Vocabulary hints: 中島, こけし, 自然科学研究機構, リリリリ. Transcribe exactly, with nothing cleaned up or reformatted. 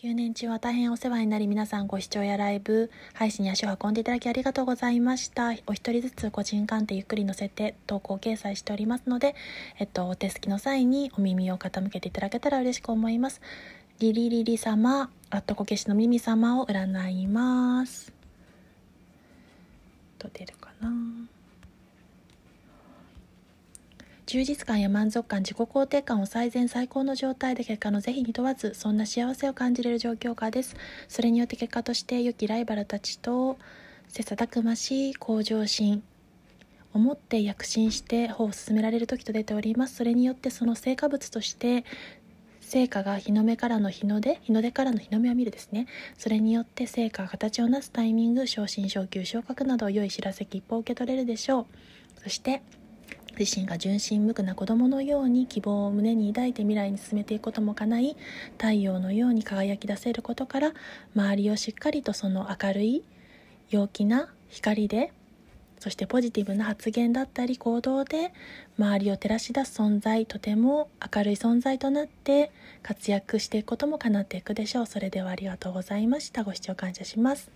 きゅうねん中は大変お世話になり、皆さんご視聴やライブ配信に足を運んでいただきありがとうございました。お一人ずつ個人鑑定ゆっくり載せて投稿掲載しておりますので、えっと、お手すきの際にお耳を傾けていただけたら嬉しく思います。リリリリ様、あっとこけしのミミ様を占います。と出るかな。充実感や満足感、自己肯定感を最善最高の状態で結果の是非に問わず、そんな幸せを感じれる状況下です。それによって結果として良きライバルたちと切磋琢磨し、向上心を持って躍進して歩を進められる時と出ております。それによってその成果物として成果が日の目からの日の出、日の出からの日の目を見るですね。それによって成果が形をなすタイミング、昇進昇級昇格など良い知らせ一歩を受け取れるでしょう。そして自身が純真無垢な子供のように希望を胸に抱いて未来に進めていくことも叶い、太陽のように輝き出せることから、周りをしっかりとその明るい陽気な光で、そしてポジティブな発言だったり行動で周りを照らし出す存在、とても明るい存在となって活躍していくことも叶っていくでしょう。それではありがとうございました。ご視聴感謝します。